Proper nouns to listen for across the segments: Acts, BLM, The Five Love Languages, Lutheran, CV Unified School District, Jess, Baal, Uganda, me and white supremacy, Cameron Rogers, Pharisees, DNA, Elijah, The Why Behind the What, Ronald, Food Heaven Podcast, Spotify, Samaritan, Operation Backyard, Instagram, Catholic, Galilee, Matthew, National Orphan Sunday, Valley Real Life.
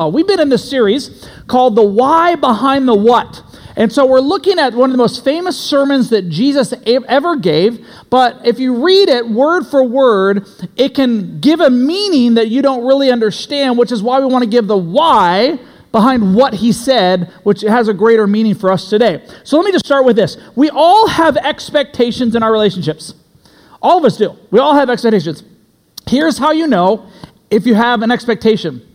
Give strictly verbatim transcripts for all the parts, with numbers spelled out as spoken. Uh, we've been in this series called The Why Behind the What. And so we're looking at one of the most famous sermons that Jesus ever gave. But if you read it word for word, it can give a meaning that you don't really understand, which is why we want to give the why behind what he said, which has a greater meaning for us today. So let me just start with this. We all have expectations in our relationships. All of us do. We all have expectations. Here's how you know if you have an expectation.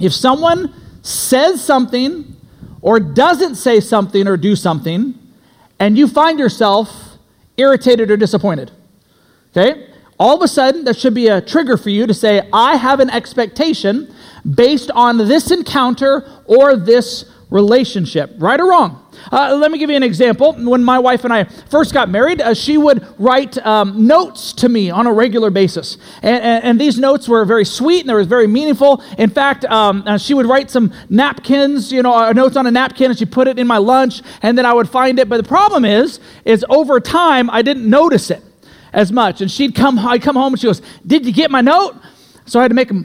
If someone says something or doesn't say something or do something, and you find yourself irritated or disappointed, okay? All of a sudden, that should be a trigger for you to say, I have an expectation based on this encounter or this relationship, right or wrong. Uh, let me give you an example. When my wife and I first got married, uh, she would write um, notes to me on a regular basis. And, and, and these notes were very sweet and they were very meaningful. In fact, um, uh, she would write some napkins, you know, uh, notes on a napkin, and she put it in my lunch, and then I would find it. But the problem is, is over time, I didn't notice it as much. And she'd come, I'd come home and she goes, did you get my note? So I had to make a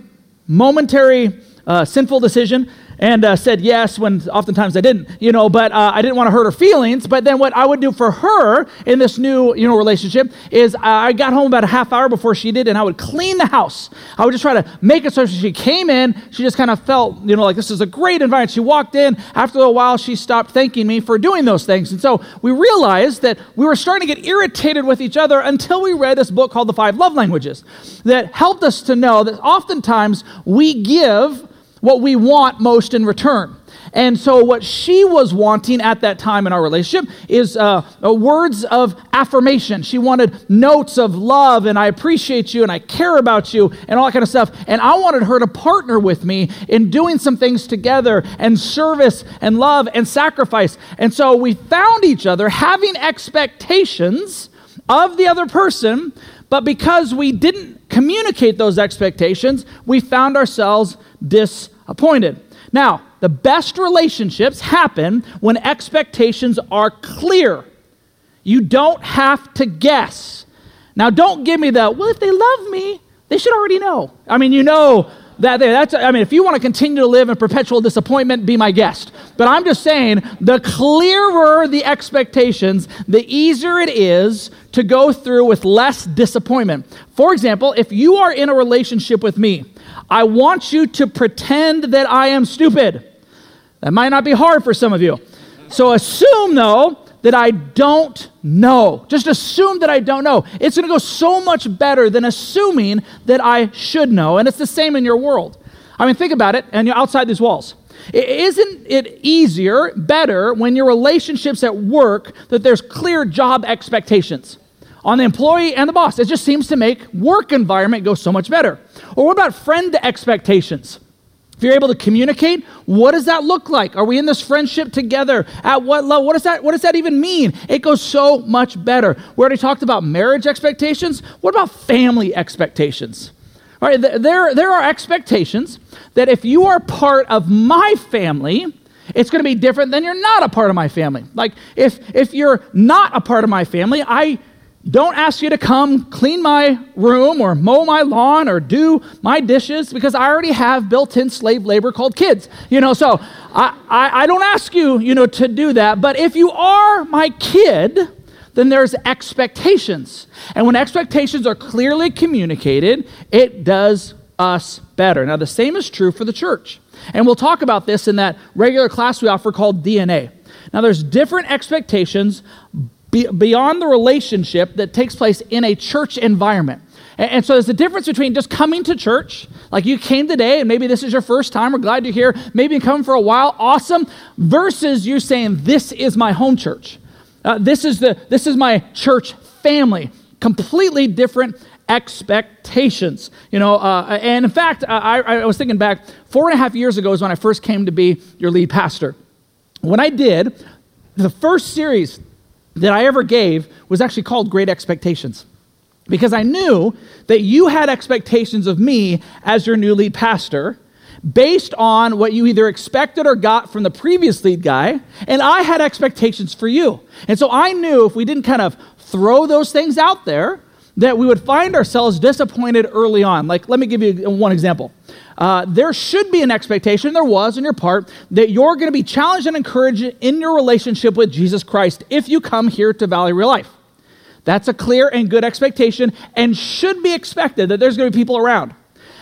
momentary uh, sinful decision. And uh, said yes when oftentimes I didn't, you know, but uh, I didn't want to hurt her feelings. But then what I would do for her in this new, you know, relationship is I got home about a half hour before she did, and I would clean the house. I would just try to make it so she came in, she just kind of felt, you know, like this is a great environment. She walked in. After a while, she stopped thanking me for doing those things. And so we realized that we were starting to get irritated with each other until we read this book called The Five Love Languages that helped us to know that oftentimes we give what we want most in return. And so what she was wanting at that time in our relationship is uh, words of affirmation. She wanted notes of love and I appreciate you and I care about you and all that kind of stuff. And I wanted her to partner with me in doing some things together and service and love and sacrifice. And so we found each other having expectations of the other person, but because we didn't communicate those expectations, we found ourselves disappointed. Now, the best relationships happen when expectations are clear. You don't have to guess. Now, don't give me the, well, if they love me, they should already know. I mean, you know that they, that's, I mean, if you want to continue to live in perpetual disappointment, be my guest. But I'm just saying, the clearer the expectations, the easier it is to go through with less disappointment. For example, if you are in a relationship with me, I want you to pretend that I am stupid. That might not be hard for some of you. So assume, though, that I don't know. Just assume that I don't know. It's going to go so much better than assuming that I should know. And it's the same in your world. I mean, think about it, and you're outside these walls. Isn't it easier, better, when your relationships at work, that there's clear job expectations on the employee and the boss? It just seems to make work environment go so much better. Or what about friend expectations? If you're able to communicate, what does that look like? Are we in this friendship together? At what level? What does that, what does that even mean? It goes so much better. We already talked about marriage expectations. What about family expectations? All right, th- there, there are expectations that if you are part of my family, it's going to be different than you're not a part of my family. Like if if you're not a part of my family, I don't ask you to come clean my room or mow my lawn or do my dishes because I already have built-in slave labor called kids. You know, so I, I, I don't ask you, you know, to do that. But if you are my kid, then there's expectations. And when expectations are clearly communicated, it does us better. Now, the same is true for the church. And we'll talk about this in that regular class we offer called D N A. Now, there's different expectations beyond the relationship that takes place in a church environment. And, and so there's a difference between just coming to church, like you came today, and maybe this is your first time, we're glad you're here, maybe you've come for a while, awesome, versus you saying, this is my home church. Uh, this is the this is my church family. Completely different expectations. You know, uh, and in fact, uh, I, I was thinking back, four and a half years ago is when I first came to be your lead pastor. When I did, the first series that I ever gave was actually called Great Expectations, because I knew that you had expectations of me as your new lead pastor based on what you either expected or got from the previous lead guy, and I had expectations for you. And so I knew if we didn't kind of throw those things out there, that we would find ourselves disappointed early on. Like, let me give you one example. Uh, there should be an expectation, there was on your part, that you're going to be challenged and encouraged in your relationship with Jesus Christ if you come here to Valley Real Life. That's a clear and good expectation and should be expected that there's going to be people around.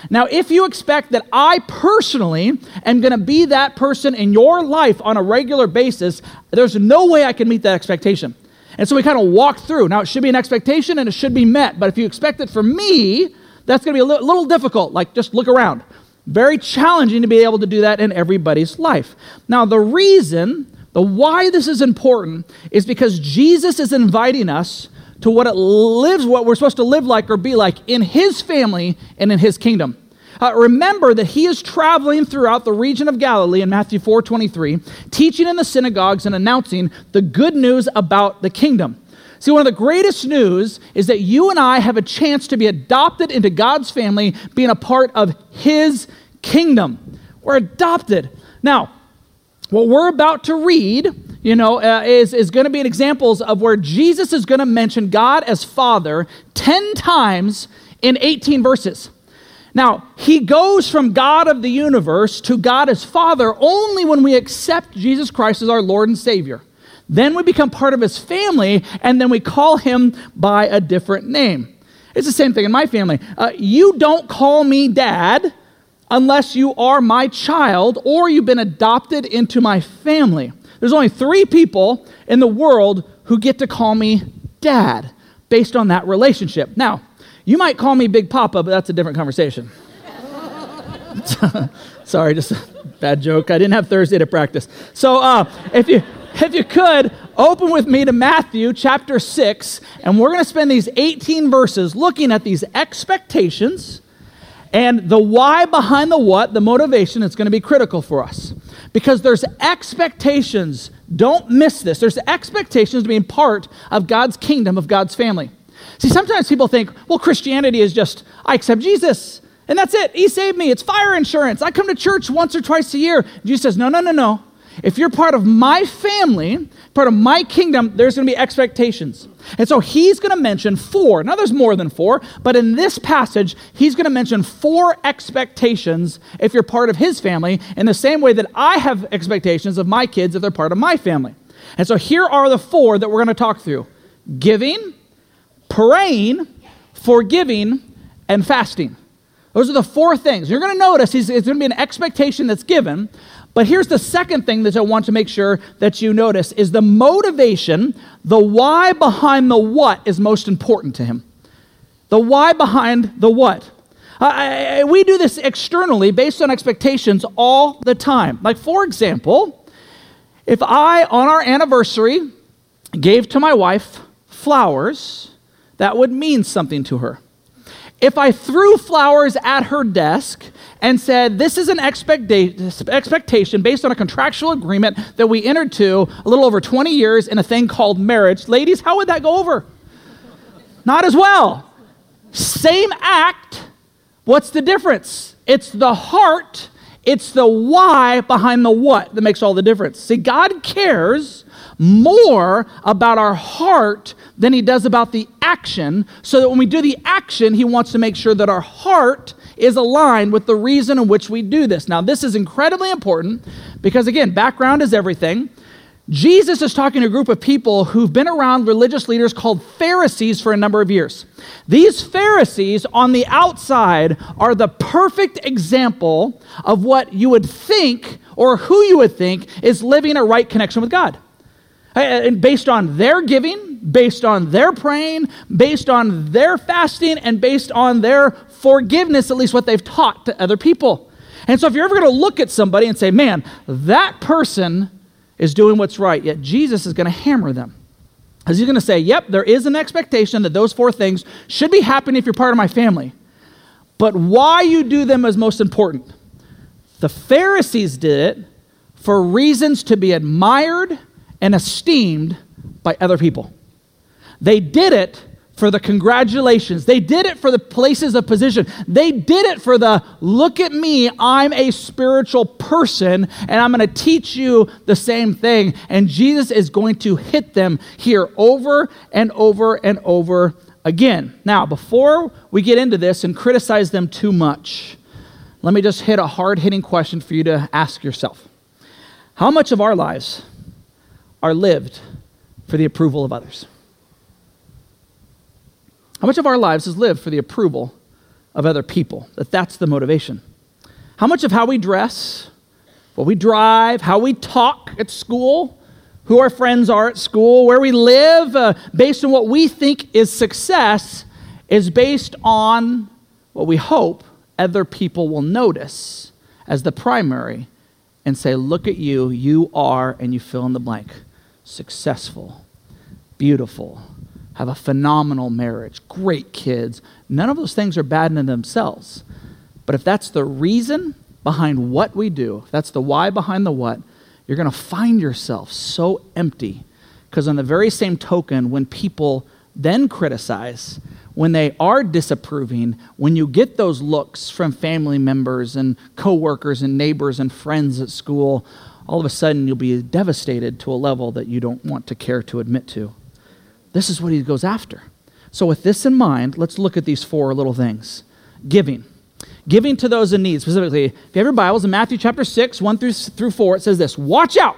Now, if you expect that I personally am going to be that person in your life on a regular basis, there's no way I can meet that expectation. And so we kind of walk through. Now, it should be an expectation and it should be met. But if you expect it from me, that's going to be a li- little difficult. Like, just look around. Very challenging to be able to do that in everybody's life. Now, the reason, the why this is important is because Jesus is inviting us to what it lives, what we're supposed to live like or be like in his family and in his kingdom. Uh, remember that he is traveling throughout the region of Galilee in Matthew four twenty-three, teaching in the synagogues and announcing the good news about the kingdom. See, one of the greatest news is that you and I have a chance to be adopted into God's family, being a part of his kingdom. We're adopted. Now, what we're about to read, you know, uh, is, is going to be an examples of where Jesus is going to mention God as Father ten times in eighteen verses. Now, he goes from God of the universe to God as Father only when we accept Jesus Christ as our Lord and Savior. Then we become part of his family, and then we call him by a different name. It's the same thing in my family. Uh, you don't call me dad unless you are my child or you've been adopted into my family. There's only three people in the world who get to call me dad based on that relationship. Now, you might call me Big Papa, but that's a different conversation. Sorry, just a bad joke. I didn't have Thursday to practice. So uh, if you if you could, open with me to Matthew chapter six, and we're going to spend these eighteen verses looking at these expectations and the why behind the what, the motivation that's going to be critical for us. Because there's expectations. Don't miss this. There's expectations to being part of God's kingdom, of God's family. See, sometimes people think, well, Christianity is just, I accept Jesus, and that's it. He saved me. It's fire insurance. I come to church once or twice a year. Jesus says, no, no, no, no. If you're part of my family, part of my kingdom, there's going to be expectations. And so he's going to mention four. Now, there's more than four, but in this passage, he's going to mention four expectations if you're part of his family in the same way that I have expectations of my kids if they're part of my family. And so here are the four that we're going to talk through. Giving, praying, forgiving, and fasting. Those are the four things. You're going to notice it's going to be an expectation that's given, but here's the second thing that I want to make sure that you notice is the motivation, the why behind the what is most important to him. The why behind the what. Uh, we do this externally based on expectations all the time. Like, for example, if I, on our anniversary, gave to my wife flowers, that would mean something to her. If I threw flowers at her desk and said, this is an expecta- expectation based on a contractual agreement that we entered to a little over twenty years in a thing called marriage, ladies, how would that go over? Not as well. Same act. What's the difference? It's the heart. It's the why behind the what that makes all the difference. See, God cares more about our heart than he does about the action, so that when we do the action, he wants to make sure that our heart is aligned with the reason in which we do this. Now, this is incredibly important because, again, background is everything. Jesus is talking to a group of people who've been around religious leaders called Pharisees for a number of years. These Pharisees on the outside are the perfect example of what you would think or who you would think is living a right connection with God. And based on their giving, based on their praying, based on their fasting, and based on their forgiveness, at least what they've taught to other people. And so if you're ever going to look at somebody and say, man, that person is doing what's right, yet Jesus is going to hammer them. Because he's going to say, yep, there is an expectation that those four things should be happening if you're part of my family. But why you do them is most important. The Pharisees did it for reasons to be admired and esteemed by other people. They did it for the congratulations. They did it for the places of position. They did it for the, look at me, I'm a spiritual person, and I'm going to teach you the same thing. And Jesus is going to hit them here over and over and over again. Now, before we get into this and criticize them too much, let me just hit a hard-hitting question for you to ask yourself. How much of our lives are lived for the approval of others? How much of our lives is lived for the approval of other people? That that's the motivation. How much of how we dress, what we drive, how we talk at school, who our friends are at school, where we live, uh, based on what we think is success, is based on what we hope other people will notice as the primary and say, look at you, you are, and you fill in the blank, successful, beautiful, have a phenomenal marriage, great kids. None of those things are bad in themselves. But if that's the reason behind what we do, if that's the why behind the what, you're going to find yourself so empty. Because on the very same token, when people then criticize, when they are disapproving, when you get those looks from family members and coworkers and neighbors and friends at school, all of a sudden you'll be devastated to a level that you don't want to care to admit to. This is what he goes after. So with this in mind, let's look at these four little things. Giving. Giving to those in need. Specifically, if you have your Bibles, in Matthew chapter six, one through four, it says this, "Watch out!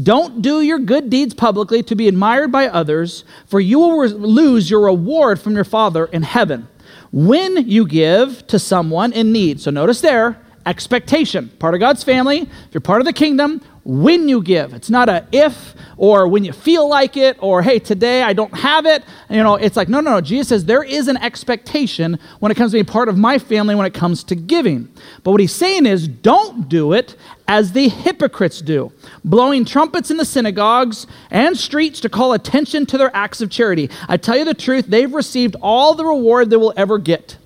Don't do your good deeds publicly to be admired by others, for you will re- lose your reward from your Father in heaven. When you give to someone in need," so notice there, expectation, part of God's family, if you're part of the kingdom, when you give. It's not a if or when you feel like it or, hey, today I don't have it. You know, it's like, no, no, no. Jesus says there is an expectation when it comes to being part of my family, when it comes to giving. But what he's saying is don't do it as the hypocrites do, blowing trumpets in the synagogues and streets to call attention to their acts of charity. I tell you the truth, they've received all the reward they will ever get.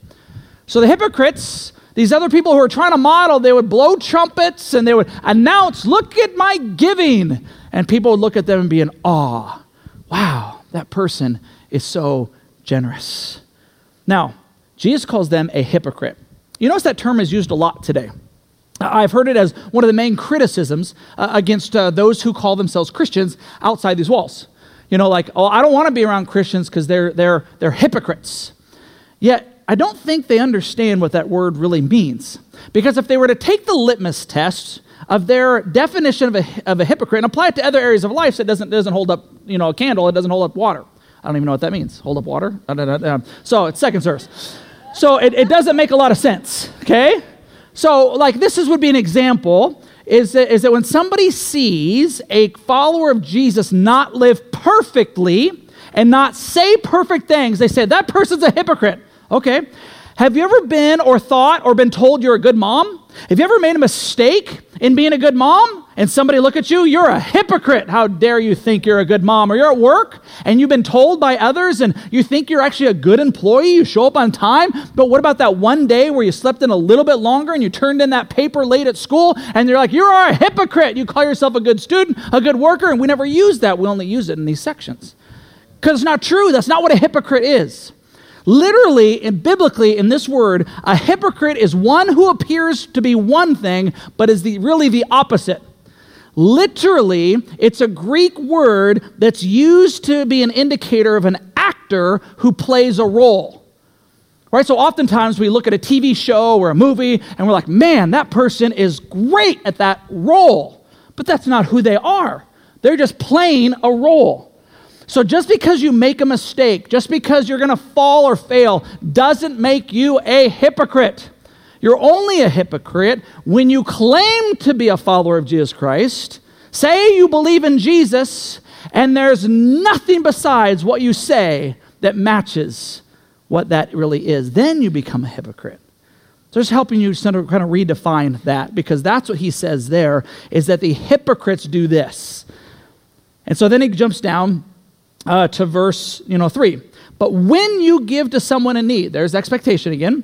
So the hypocrites, these other people who are trying to model, they would blow trumpets and they would announce, look at my giving. And people would look at them and be in awe. Wow, that person is so generous. Now, Jesus calls them a hypocrite. You notice that term is used a lot today. I've heard it as one of the main criticisms uh, against uh, those who call themselves Christians outside these walls. You know, like, oh, I don't want to be around Christians because they're, they're, they're hypocrites. Yet, I don't think they understand what that word really means. Because if they were to take the litmus test of their definition of a, of a hypocrite and apply it to other areas of life, so it doesn't, doesn't hold up, you know, a candle, it doesn't hold up water. I don't even know what that means. Hold up water? So it's second service. So it, it doesn't make a lot of sense, okay? So like this is would be an example, is that, is that when somebody sees a follower of Jesus not live perfectly and not say perfect things, they say, that person's a hypocrite. Okay, have you ever been or thought or been told you're a good mom? Have you ever made a mistake in being a good mom and somebody look at you? You're a hypocrite. How dare you think you're a good mom? Or you're at work and you've been told by others and you think you're actually a good employee. You show up on time. But what about that one day where you slept in a little bit longer and you turned in that paper late at school and you're like, you are a hypocrite. You call yourself a good student, a good worker. And we never use that. We only use it in these sections because it's not true. That's not what a hypocrite is. Literally and biblically in this word, a hypocrite is one who appears to be one thing, but is the, really the opposite. Literally, it's a Greek word that's used to be an indicator of an actor who plays a role. Right? So oftentimes we look at a T V show or a movie and we're like, man, that person is great at that role. But that's not who they are. They're just playing a role. So just because you make a mistake, just because you're going to fall or fail, doesn't make you a hypocrite. You're only a hypocrite when you claim to be a follower of Jesus Christ, say you believe in Jesus, and there's nothing besides what you say that matches what that really is. Then you become a hypocrite. So just helping you kind of redefine that, because that's what he says there, is that the hypocrites do this. And so then he jumps down Uh, to verse, you know, three. But when you give to someone in need, there's expectation again.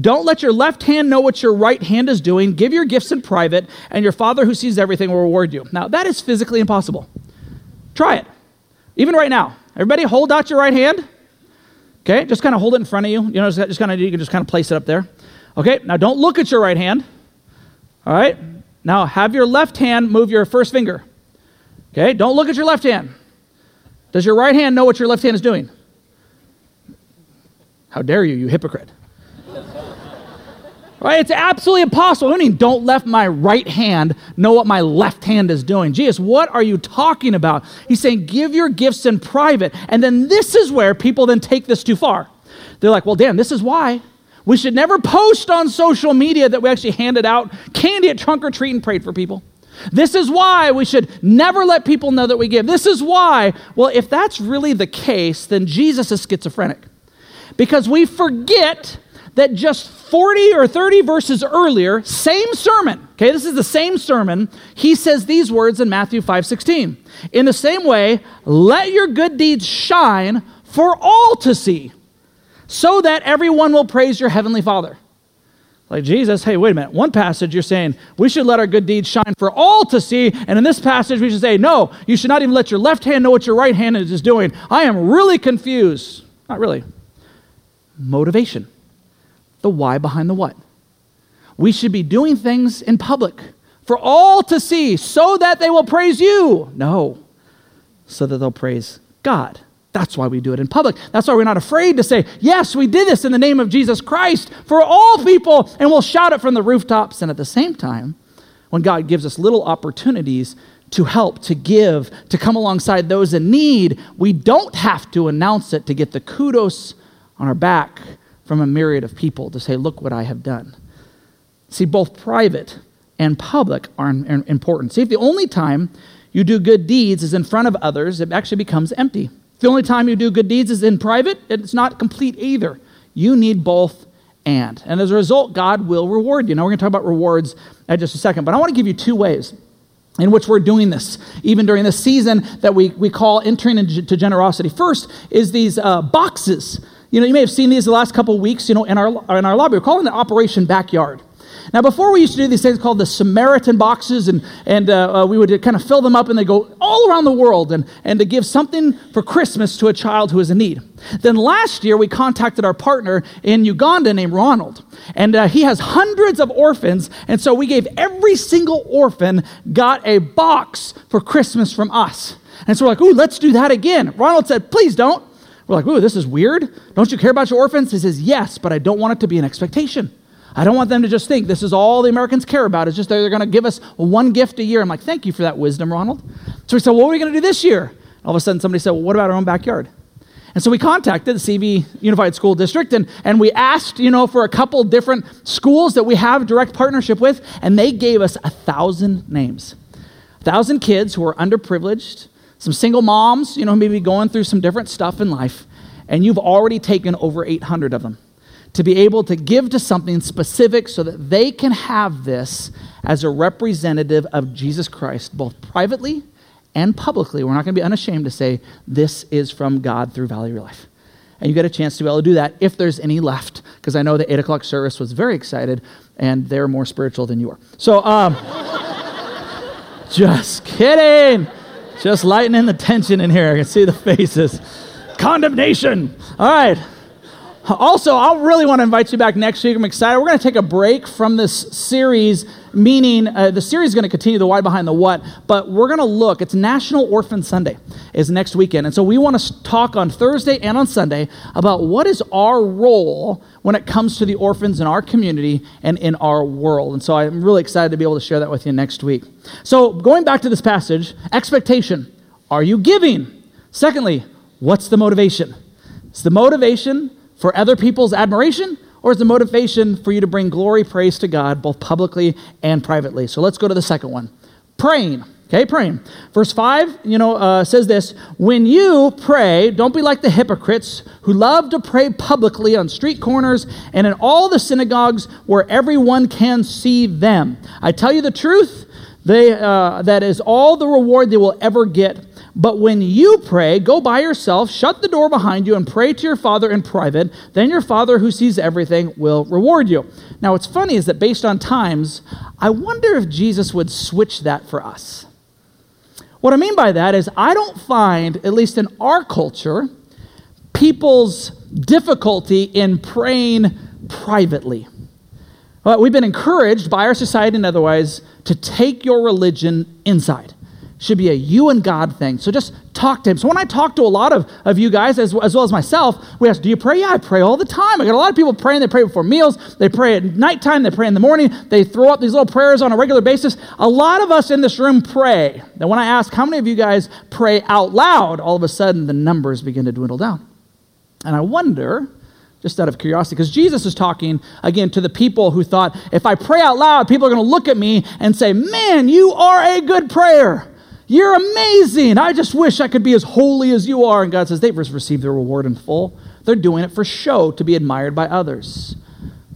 Don't let your left hand know what your right hand is doing. Give your gifts in private, and your Father who sees everything will reward you. Now, that is physically impossible. Try it. Even right now. Everybody hold out your right hand. Okay, just kind of hold it in front of you. You know, just kind of, you can just kind of place it up there. Okay, now don't look at your right hand. All right, now have your left hand move your first finger. Okay, don't look at your left hand. Does your right hand know what your left hand is doing? How dare you, you hypocrite. Right? It's absolutely impossible. I don't mean don't let my right hand know what my left hand is doing. Jesus, what are you talking about? He's saying, give your gifts in private. And then this is where people then take this too far. They're like, well, Dan, this is why we should never post on social media that we actually handed out candy at trunk or treat and prayed for people. This is why we should never let people know that we give. This is why. Well, if that's really the case, then Jesus is schizophrenic, because we forget that just forty or thirty verses earlier, same sermon, okay, this is the same sermon, he says these words in Matthew five sixteen. In the same way, let your good deeds shine for all to see, so that everyone will praise your heavenly Father. Like, Jesus, hey, wait a minute. One passage you're saying, we should let our good deeds shine for all to see. And in this passage, we should say, no, you should not even let your left hand know what your right hand is doing. I am really confused. Not really. Motivation. The why behind the what. We should be doing things in public for all to see so that they will praise you. No, so that they'll praise God. That's why we do it in public. That's why we're not afraid to say, yes, we did this in the name of Jesus Christ for all people, and we'll shout it from the rooftops. And at the same time, when God gives us little opportunities to help, to give, to come alongside those in need, we don't have to announce it to get the kudos on our back from a myriad of people to say, look what I have done. See, both private and public are important. See, if the only time you do good deeds is in front of others, it actually becomes empty. If the only time you do good deeds is in private, it's not complete either. You need both and. And as a result, God will reward you. Now, we're going to talk about rewards in just a second, but I want to give you two ways in which we're doing this, even during this season that we, we call entering into generosity. First is these uh, boxes. You know, you may have seen these the last couple of weeks, you know, in our in our lobby. We're calling it Operation Backyard. Now, before we used to do these things called the Samaritan boxes, and and uh, uh, we would kind of fill them up, and they go all around the world, and, and to give something for Christmas to a child who is in need. Then last year, we contacted our partner in Uganda named Ronald, and uh, he has hundreds of orphans, and so we gave every single orphan got a box for Christmas from us. And so we're like, ooh, let's do that again. Ronald said, please don't. We're like, ooh, this is weird. Don't you care about your orphans? He says, yes, but I don't want it to be an expectation. I don't want them to just think this is all the Americans care about. It's just they're going to give us one gift a year. I'm like, thank you for that wisdom, Ronald. So we said, what are we going to do this year? And all of a sudden, somebody said, well, what about our own backyard? And so we contacted the C V Unified School District, and, and we asked, you know, for a couple different schools that we have direct partnership with, and they gave us a thousand names, a thousand kids who are underprivileged, some single moms, you know, maybe going through some different stuff in life, and you've already taken over eight hundred of them to be able to give to something specific so that they can have this as a representative of Jesus Christ, both privately and publicly. We're not going to be unashamed to say this is from God through Valley Real Life. And you get a chance to be able to do that if there's any left, because I know the eight o'clock service was very excited, and they're more spiritual than you are. So, um, just kidding. Just lightening the tension in here. I can see the faces. Condemnation. All right. Also, I really want to invite you back next week. I'm excited. We're going to take a break from this series, meaning uh, the series is going to continue the why behind the what, but we're going to look. It's National Orphan Sunday is next weekend. And so we want to talk on Thursday and on Sunday about what is our role when it comes to the orphans in our community and in our world. And so I'm really excited to be able to share that with you next week. So going back to this passage, expectation. Are you giving? Secondly, what's the motivation? It's the motivation for other people's admiration, or is the motivation for you to bring glory, praise to God, both publicly and privately? So let's go to the second one. Praying. Okay, praying. Verse five, you know, uh, says this, when you pray, don't be like the hypocrites who love to pray publicly on street corners and in all the synagogues where everyone can see them. I tell you the truth, they uh, that is all the reward they will ever get. But when you pray, go by yourself, shut the door behind you, and pray to your Father in private. Then your Father who sees everything will reward you. Now, what's funny is that based on times, I wonder if Jesus would switch that for us. What I mean by that is I don't find, at least in our culture, people's difficulty in praying privately. Well, we've been encouraged by our society and otherwise to take your religion inside. Should be a you and God thing. So just talk to him. So when I talk to a lot of, of you guys, as, as well as myself, we ask, do you pray? Yeah, I pray all the time. I got a lot of people praying. They pray before meals. They pray at nighttime. They pray in the morning. They throw up these little prayers on a regular basis. A lot of us in this room pray. And when I ask, how many of you guys pray out loud? All of a sudden, the numbers begin to dwindle down. And I wonder, just out of curiosity, because Jesus is talking, again, to the people who thought, if I pray out loud, people are going to look at me and say, man, you are a good prayer. You're amazing. I just wish I could be as holy as you are. And God says, they've received their reward in full. They're doing it for show to be admired by others.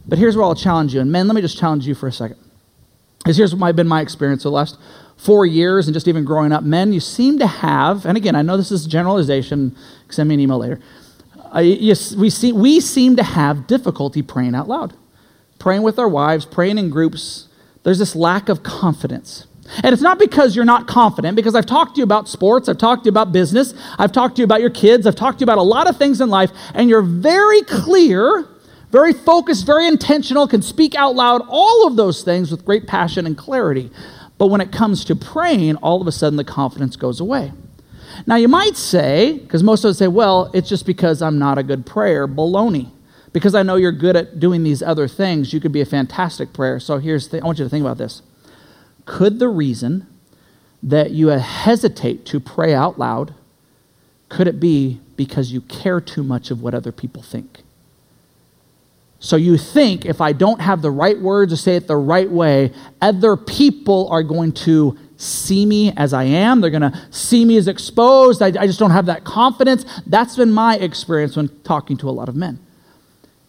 But here's where I'll challenge you. And man, let me just challenge you for a second. Because here's what been my experience the last four years and just even growing up. Men, you seem to have, and again, I know this is generalization. Send me an email later. Uh, yes, we see, we seem to have difficulty praying out loud, praying with our wives, praying in groups. There's this lack of confidence. And it's not because you're not confident, because I've talked to you about sports, I've talked to you about business, I've talked to you about your kids, I've talked to you about a lot of things in life, and you're very clear, very focused, very intentional, can speak out loud, all of those things with great passion and clarity. But when it comes to praying, all of a sudden the confidence goes away. Now you might say, because most of us say, well, it's just because I'm not a good prayer. Baloney. Because I know you're good at doing these other things, you could be a fantastic prayer. So here's the thing, I want you to think about this. Could the reason that you hesitate to pray out loud, could it be because you care too much of what other people think? So you think, if I don't have the right words or say it the right way, other people are going to see me as I am. They're going to see me as exposed. I, I just don't have that confidence. That's been my experience when talking to a lot of men.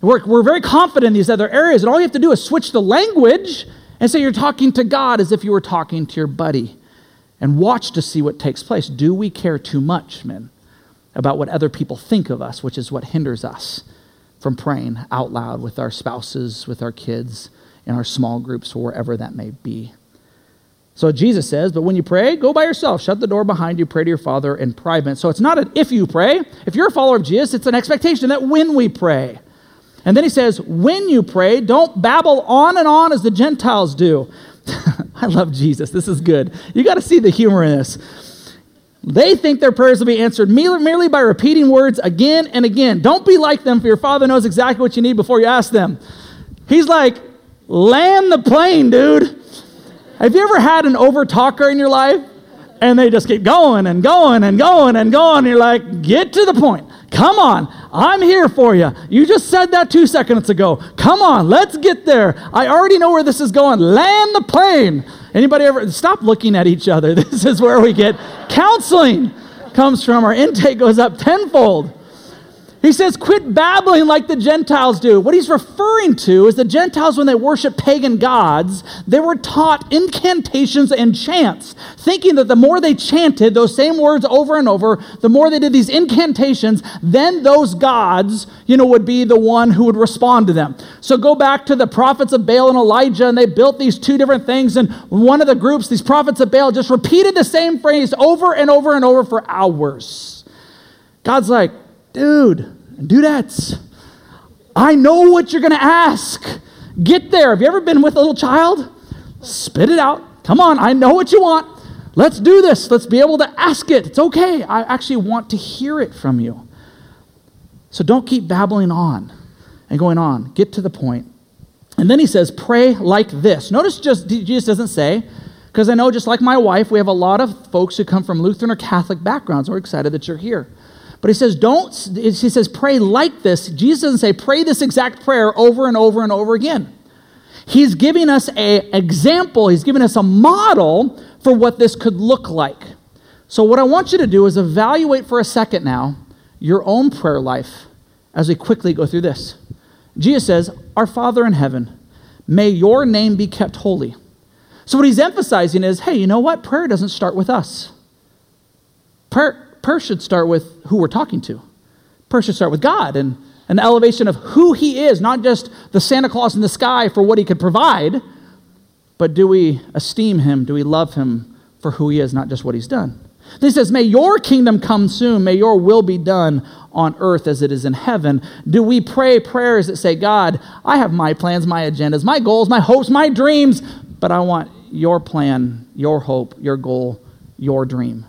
We're, we're very confident in these other areas, and all you have to do is switch the language and say you're talking to God as if you were talking to your buddy, and watch to see what takes place. Do we care too much, men, about what other people think of us, which is what hinders us from praying out loud with our spouses, with our kids, in our small groups, or wherever that may be? So Jesus says, but when you pray, go by yourself. Shut the door behind you. Pray to your Father in private. So it's not an if you pray. If you're a follower of Jesus, it's an expectation that when we pray. And then he says, when you pray, don't babble on and on as the Gentiles do. I love Jesus. This is good. You got to see the humor in this. They think their prayers will be answered merely by repeating words again and again. Don't be like them, for your Father knows exactly what you need before you ask them. He's like, land the plane, dude. Have you ever had an over-talker in your life? And they just keep going and going and going and going. And you're like, get to the point. Come on. I'm here for you. You just said that two seconds ago. Come on. Let's get there. I already know where this is going. Land the plane. Anybody ever? Stop looking at each other. This is where we get counseling comes from. Our intake goes up tenfold. He says, quit babbling like the Gentiles do. What he's referring to is the Gentiles, when they worship pagan gods, they were taught incantations and chants, thinking that the more they chanted those same words over and over, the more they did these incantations, then those gods, you know, would be the one who would respond to them. So go back to the prophets of Baal and Elijah, and they built these two different things, and one of the groups, these prophets of Baal, just repeated the same phrase over and over and over for hours. God's like, dude, dudettes, I know what you're going to ask. Get there. Have you ever been with a little child? Spit it out. Come on, I know what you want. Let's do this. Let's be able to ask it. It's okay. I actually want to hear it from you. So don't keep babbling on and going on. Get to the point. And then he says, pray like this. Notice just Jesus doesn't say, because I know just like my wife, we have a lot of folks who come from Lutheran or Catholic backgrounds. We're excited that you're here. But he says, don't, he says, pray like this. Jesus doesn't say, pray this exact prayer over and over and over again. He's giving us an example. He's giving us a model for what this could look like. So what I want you to do is evaluate for a second now your own prayer life as we quickly go through this. Jesus says, our Father in heaven, may your name be kept holy. So what he's emphasizing is, hey, you know what? Prayer doesn't start with us. Prayer... Prayer should start with who we're talking to. Prayer should start with God and an elevation of who he is, not just the Santa Claus in the sky for what he could provide, but do we esteem him? Do we love him for who he is, not just what he's done? Then he says, may your kingdom come soon. May your will be done on earth as it is in heaven. Do we pray prayers that say, God, I have my plans, my agendas, my goals, my hopes, my dreams, but I want your plan, your hope, your goal, your dream,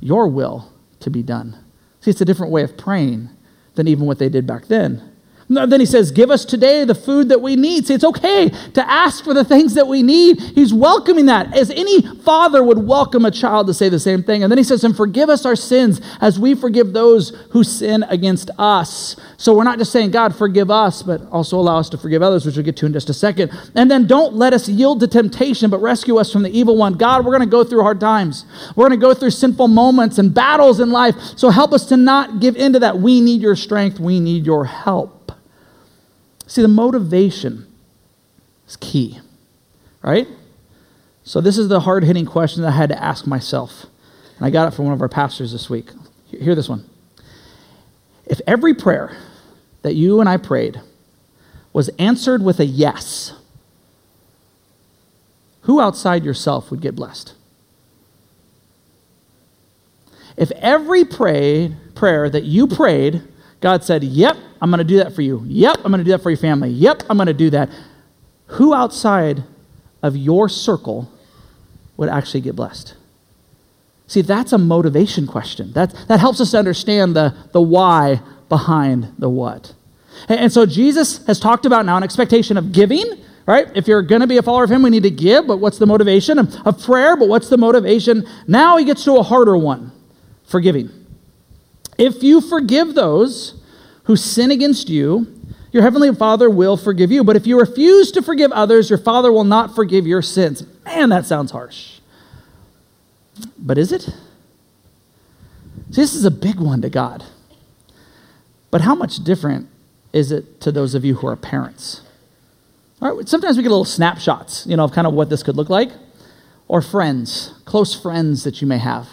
your will to be done. See, it's a different way of praying than even what they did back then. And then he says, give us today the food that we need. See, it's okay to ask for the things that we need. He's welcoming that, as any father would welcome a child to say the same thing. And then he says, and forgive us our sins as we forgive those who sin against us. So we're not just saying, God, forgive us, but also allow us to forgive others, which we'll get to in just a second. And then don't let us yield to temptation, but rescue us from the evil one. God, we're going to go through hard times. We're going to go through sinful moments and battles in life. So help us to not give in to that. We need your strength. We need your help. See, the motivation is key, right? So this is the hard-hitting question that I had to ask myself, and I got it from one of our pastors this week. Hear this one. If every prayer that you and I prayed was answered with a yes, who outside yourself would get blessed? If every pray, prayer that you prayed, God said, yep, I'm going to do that for you. Yep, I'm going to do that for your family. Yep, I'm going to do that. Who outside of your circle would actually get blessed? See, that's a motivation question. That, that helps us understand the, the why behind the what. And, and so Jesus has talked about now an expectation of giving, right? If you're going to be a follower of him, we need to give, but what's the motivation? Of prayer, but what's the motivation? Now he gets to a harder one, forgiving. If you forgive those who sin against you, your heavenly Father will forgive you. But if you refuse to forgive others, your Father will not forgive your sins. Man, that sounds harsh. But is it? See, this is a big one to God. But how much different is it to those of you who are parents? All right, sometimes we get little snapshots, you know, of kind of what this could look like. Or friends, close friends that you may have,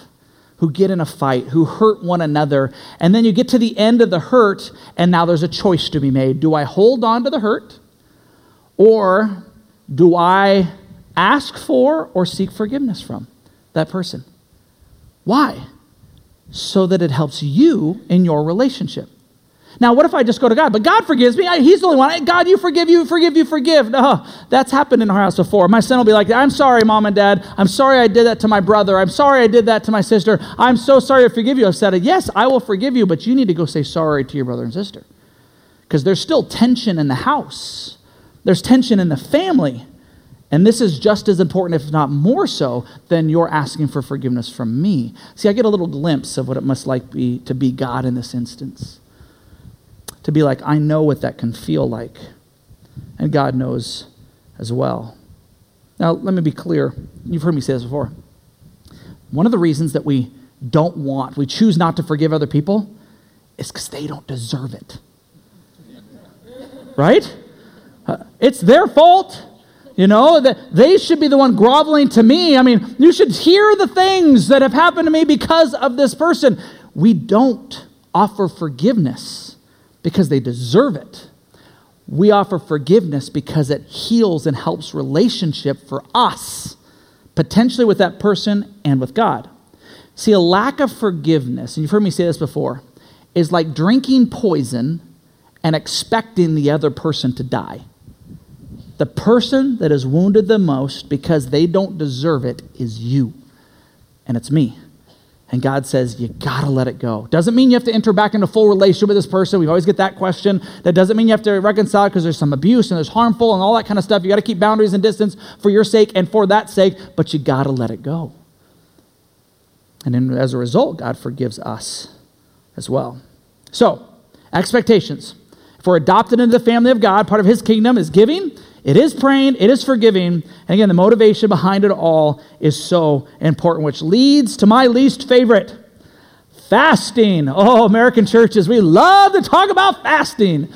who get in a fight, who hurt one another, and then you get to the end of the hurt, and now there's a choice to be made. Do I hold on to the hurt, or do I ask for or seek forgiveness from that person? Why? So that it helps you in your relationship. Now, what if I just go to God? But God forgives me. I, he's the only one. God, you forgive, you forgive, you forgive. No, that's happened in our house before. My son will be like, I'm sorry, Mom and Dad. I'm sorry I did that to my brother. I'm sorry I did that to my sister. I'm so sorry I forgive you. I've said, yes, I will forgive you, but you need to go say sorry to your brother and sister. Because there's still tension in the house. There's tension in the family. And this is just as important, if not more so, than your asking for forgiveness from me. See, I get a little glimpse of what it must like be to be God in this instance. To be like, I know what that can feel like. And God knows as well. Now, let me be clear. You've heard me say this before. One of the reasons that we don't want, we choose not to forgive other people, is because they don't deserve it. Right? Uh, it's their fault. You know, that they should be the one groveling to me. I mean, you should hear the things that have happened to me because of this person. We don't offer forgiveness because they deserve it. We offer forgiveness because it heals and helps relationship for us, potentially with that person and with God. See, a lack of forgiveness, and you've heard me say this before, is like drinking poison and expecting the other person to die. The person that is wounded the most because they don't deserve it is you, and it's me. And God says, you gotta let it go. Doesn't mean you have to enter back into full relationship with this person. We always get that question. That doesn't mean you have to reconcile because there's some abuse and there's harmful and all that kind of stuff. You gotta keep boundaries and distance for your sake and for that sake, but you gotta let it go. And then as a result, God forgives us as well. So, expectations. If we're adopted into the family of God, part of his kingdom is giving. It is praying, it is forgiving, and again, the motivation behind it all is so important, which leads to my least favorite, fasting. Oh, American churches, we love to talk about fasting.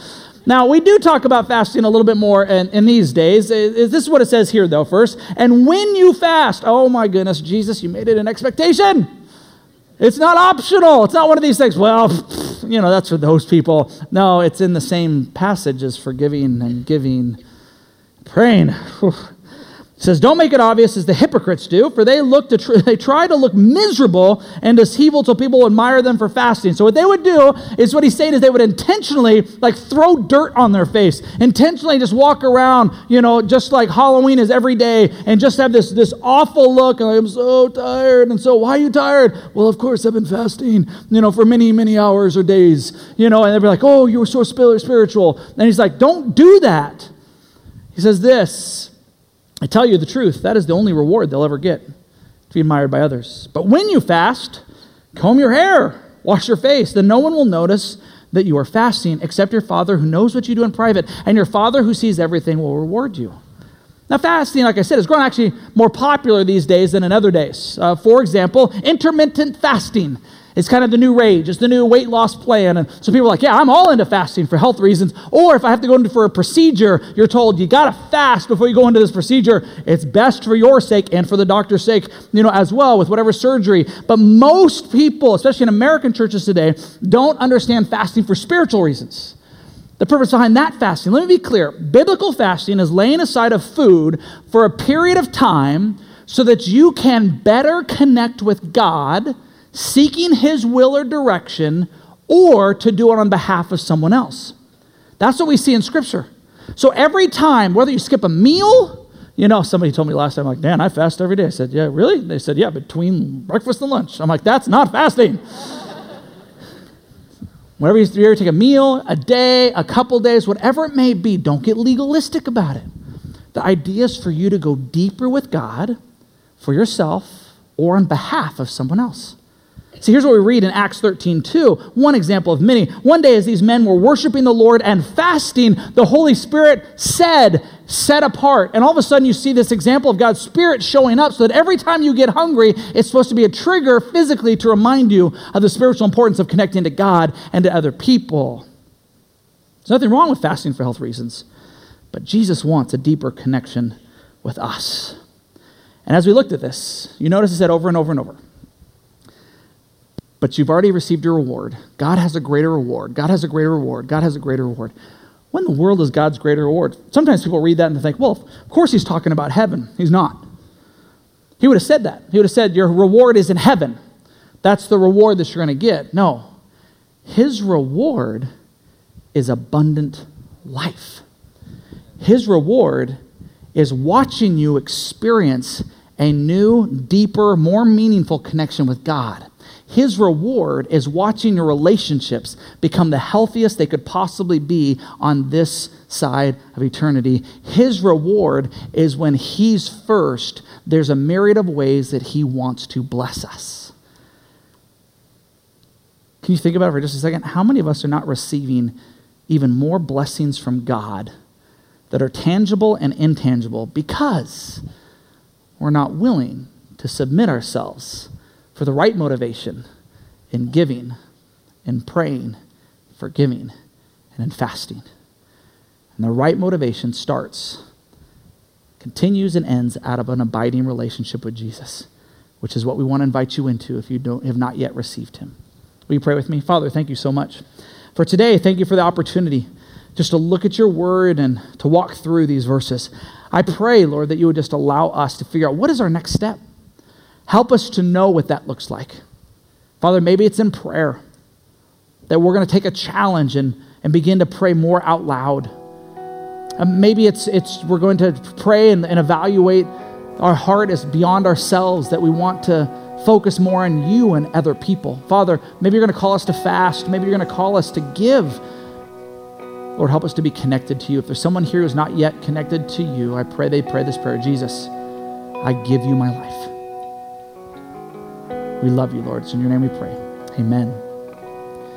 Now, we do talk about fasting a little bit more in, in these days. This is what it says here, though, first. And when you fast, oh my goodness, Jesus, you made it an expectation. It's not optional. It's not one of these things, well, you know, that's for those people. No, it's in the same passage as forgiving and giving. Praying. It says, don't make it obvious as the hypocrites do, for they look to tr- they try to look miserable and deceitful till people admire them for fasting. So what they would do is what he's saying is they would intentionally like throw dirt on their face, intentionally just walk around, you know, just like Halloween is every day, and just have this, this awful look. And I'm so tired. And so why are you tired? Well, of course I've been fasting, you know, for many, many hours or days, you know, and they'd be like, oh, you were so spiritual. And he's like, don't do that. He says this, I tell you the truth, that is the only reward they'll ever get, to be admired by others. But when you fast, comb your hair, wash your face, then no one will notice that you are fasting except your Father who knows what you do in private, and your Father who sees everything will reward you. Now, fasting, like I said, is growing actually more popular these days than in other days. Uh, for example, intermittent fasting. It's kind of the new rage. It's the new weight loss plan. And so people are like, yeah, I'm all into fasting for health reasons. Or if I have to go into for a procedure, you're told you got to fast before you go into this procedure. It's best for your sake and for the doctor's sake, you know, as well with whatever surgery. But most people, especially in American churches today, don't understand fasting for spiritual reasons. The purpose behind that fasting, let me be clear. Biblical fasting is laying aside of food for a period of time so that you can better connect with God, seeking his will or direction, or to do it on behalf of someone else. That's what we see in Scripture. So every time, whether you skip a meal, you know, somebody told me last time, like, Dan, I fast every day. I said, yeah, really? They said, yeah, between breakfast and lunch. I'm like, that's not fasting. Whenever you take a meal, a day, a couple days, whatever it may be, don't get legalistic about it. The idea is for you to go deeper with God, for yourself, or on behalf of someone else. See, here's what we read in Acts thirteen two, one example of many. One day as these men were worshiping the Lord and fasting, the Holy Spirit said, set apart. And all of a sudden you see this example of God's Spirit showing up so that every time you get hungry, it's supposed to be a trigger physically to remind you of the spiritual importance of connecting to God and to other people. There's nothing wrong with fasting for health reasons, but Jesus wants a deeper connection with us. And as we looked at this, you notice it said over and over and over, but you've already received your reward. God has a greater reward. God has a greater reward. God has a greater reward. What in the world is God's greater reward? Sometimes people read that and they think, well, of course he's talking about heaven. He's not. He would have said that. He would have said, your reward is in heaven. That's the reward that you're going to get. No. His reward is abundant life. His reward is watching you experience a new, deeper, more meaningful connection with God. His reward is watching your relationships become the healthiest they could possibly be on this side of eternity. His reward is when he's first, there's a myriad of ways that he wants to bless us. Can you think about it for just a second? How many of us are not receiving even more blessings from God that are tangible and intangible because we're not willing to submit ourselves for the right motivation in giving, in praying, forgiving, and in fasting? And the right motivation starts, continues, and ends out of an abiding relationship with Jesus, which is what we want to invite you into if you don't have not yet received him. Will you pray with me? Father, thank you so much for today. Thank you for the opportunity just to look at your word and to walk through these verses. I pray, Lord, that you would just allow us to figure out what is our next step. Help us to know what that looks like. Father, maybe it's in prayer that we're going to take a challenge and, and begin to pray more out loud. And maybe it's it's we're going to pray and, and evaluate our heart as beyond ourselves, that we want to focus more on you and other people. Father, maybe you're going to call us to fast. Maybe you're going to call us to give. Lord, help us to be connected to you. If there's someone here who's not yet connected to you, I pray they pray this prayer. Jesus, I give you my life. We love you, Lord. It's in your name we pray. Amen.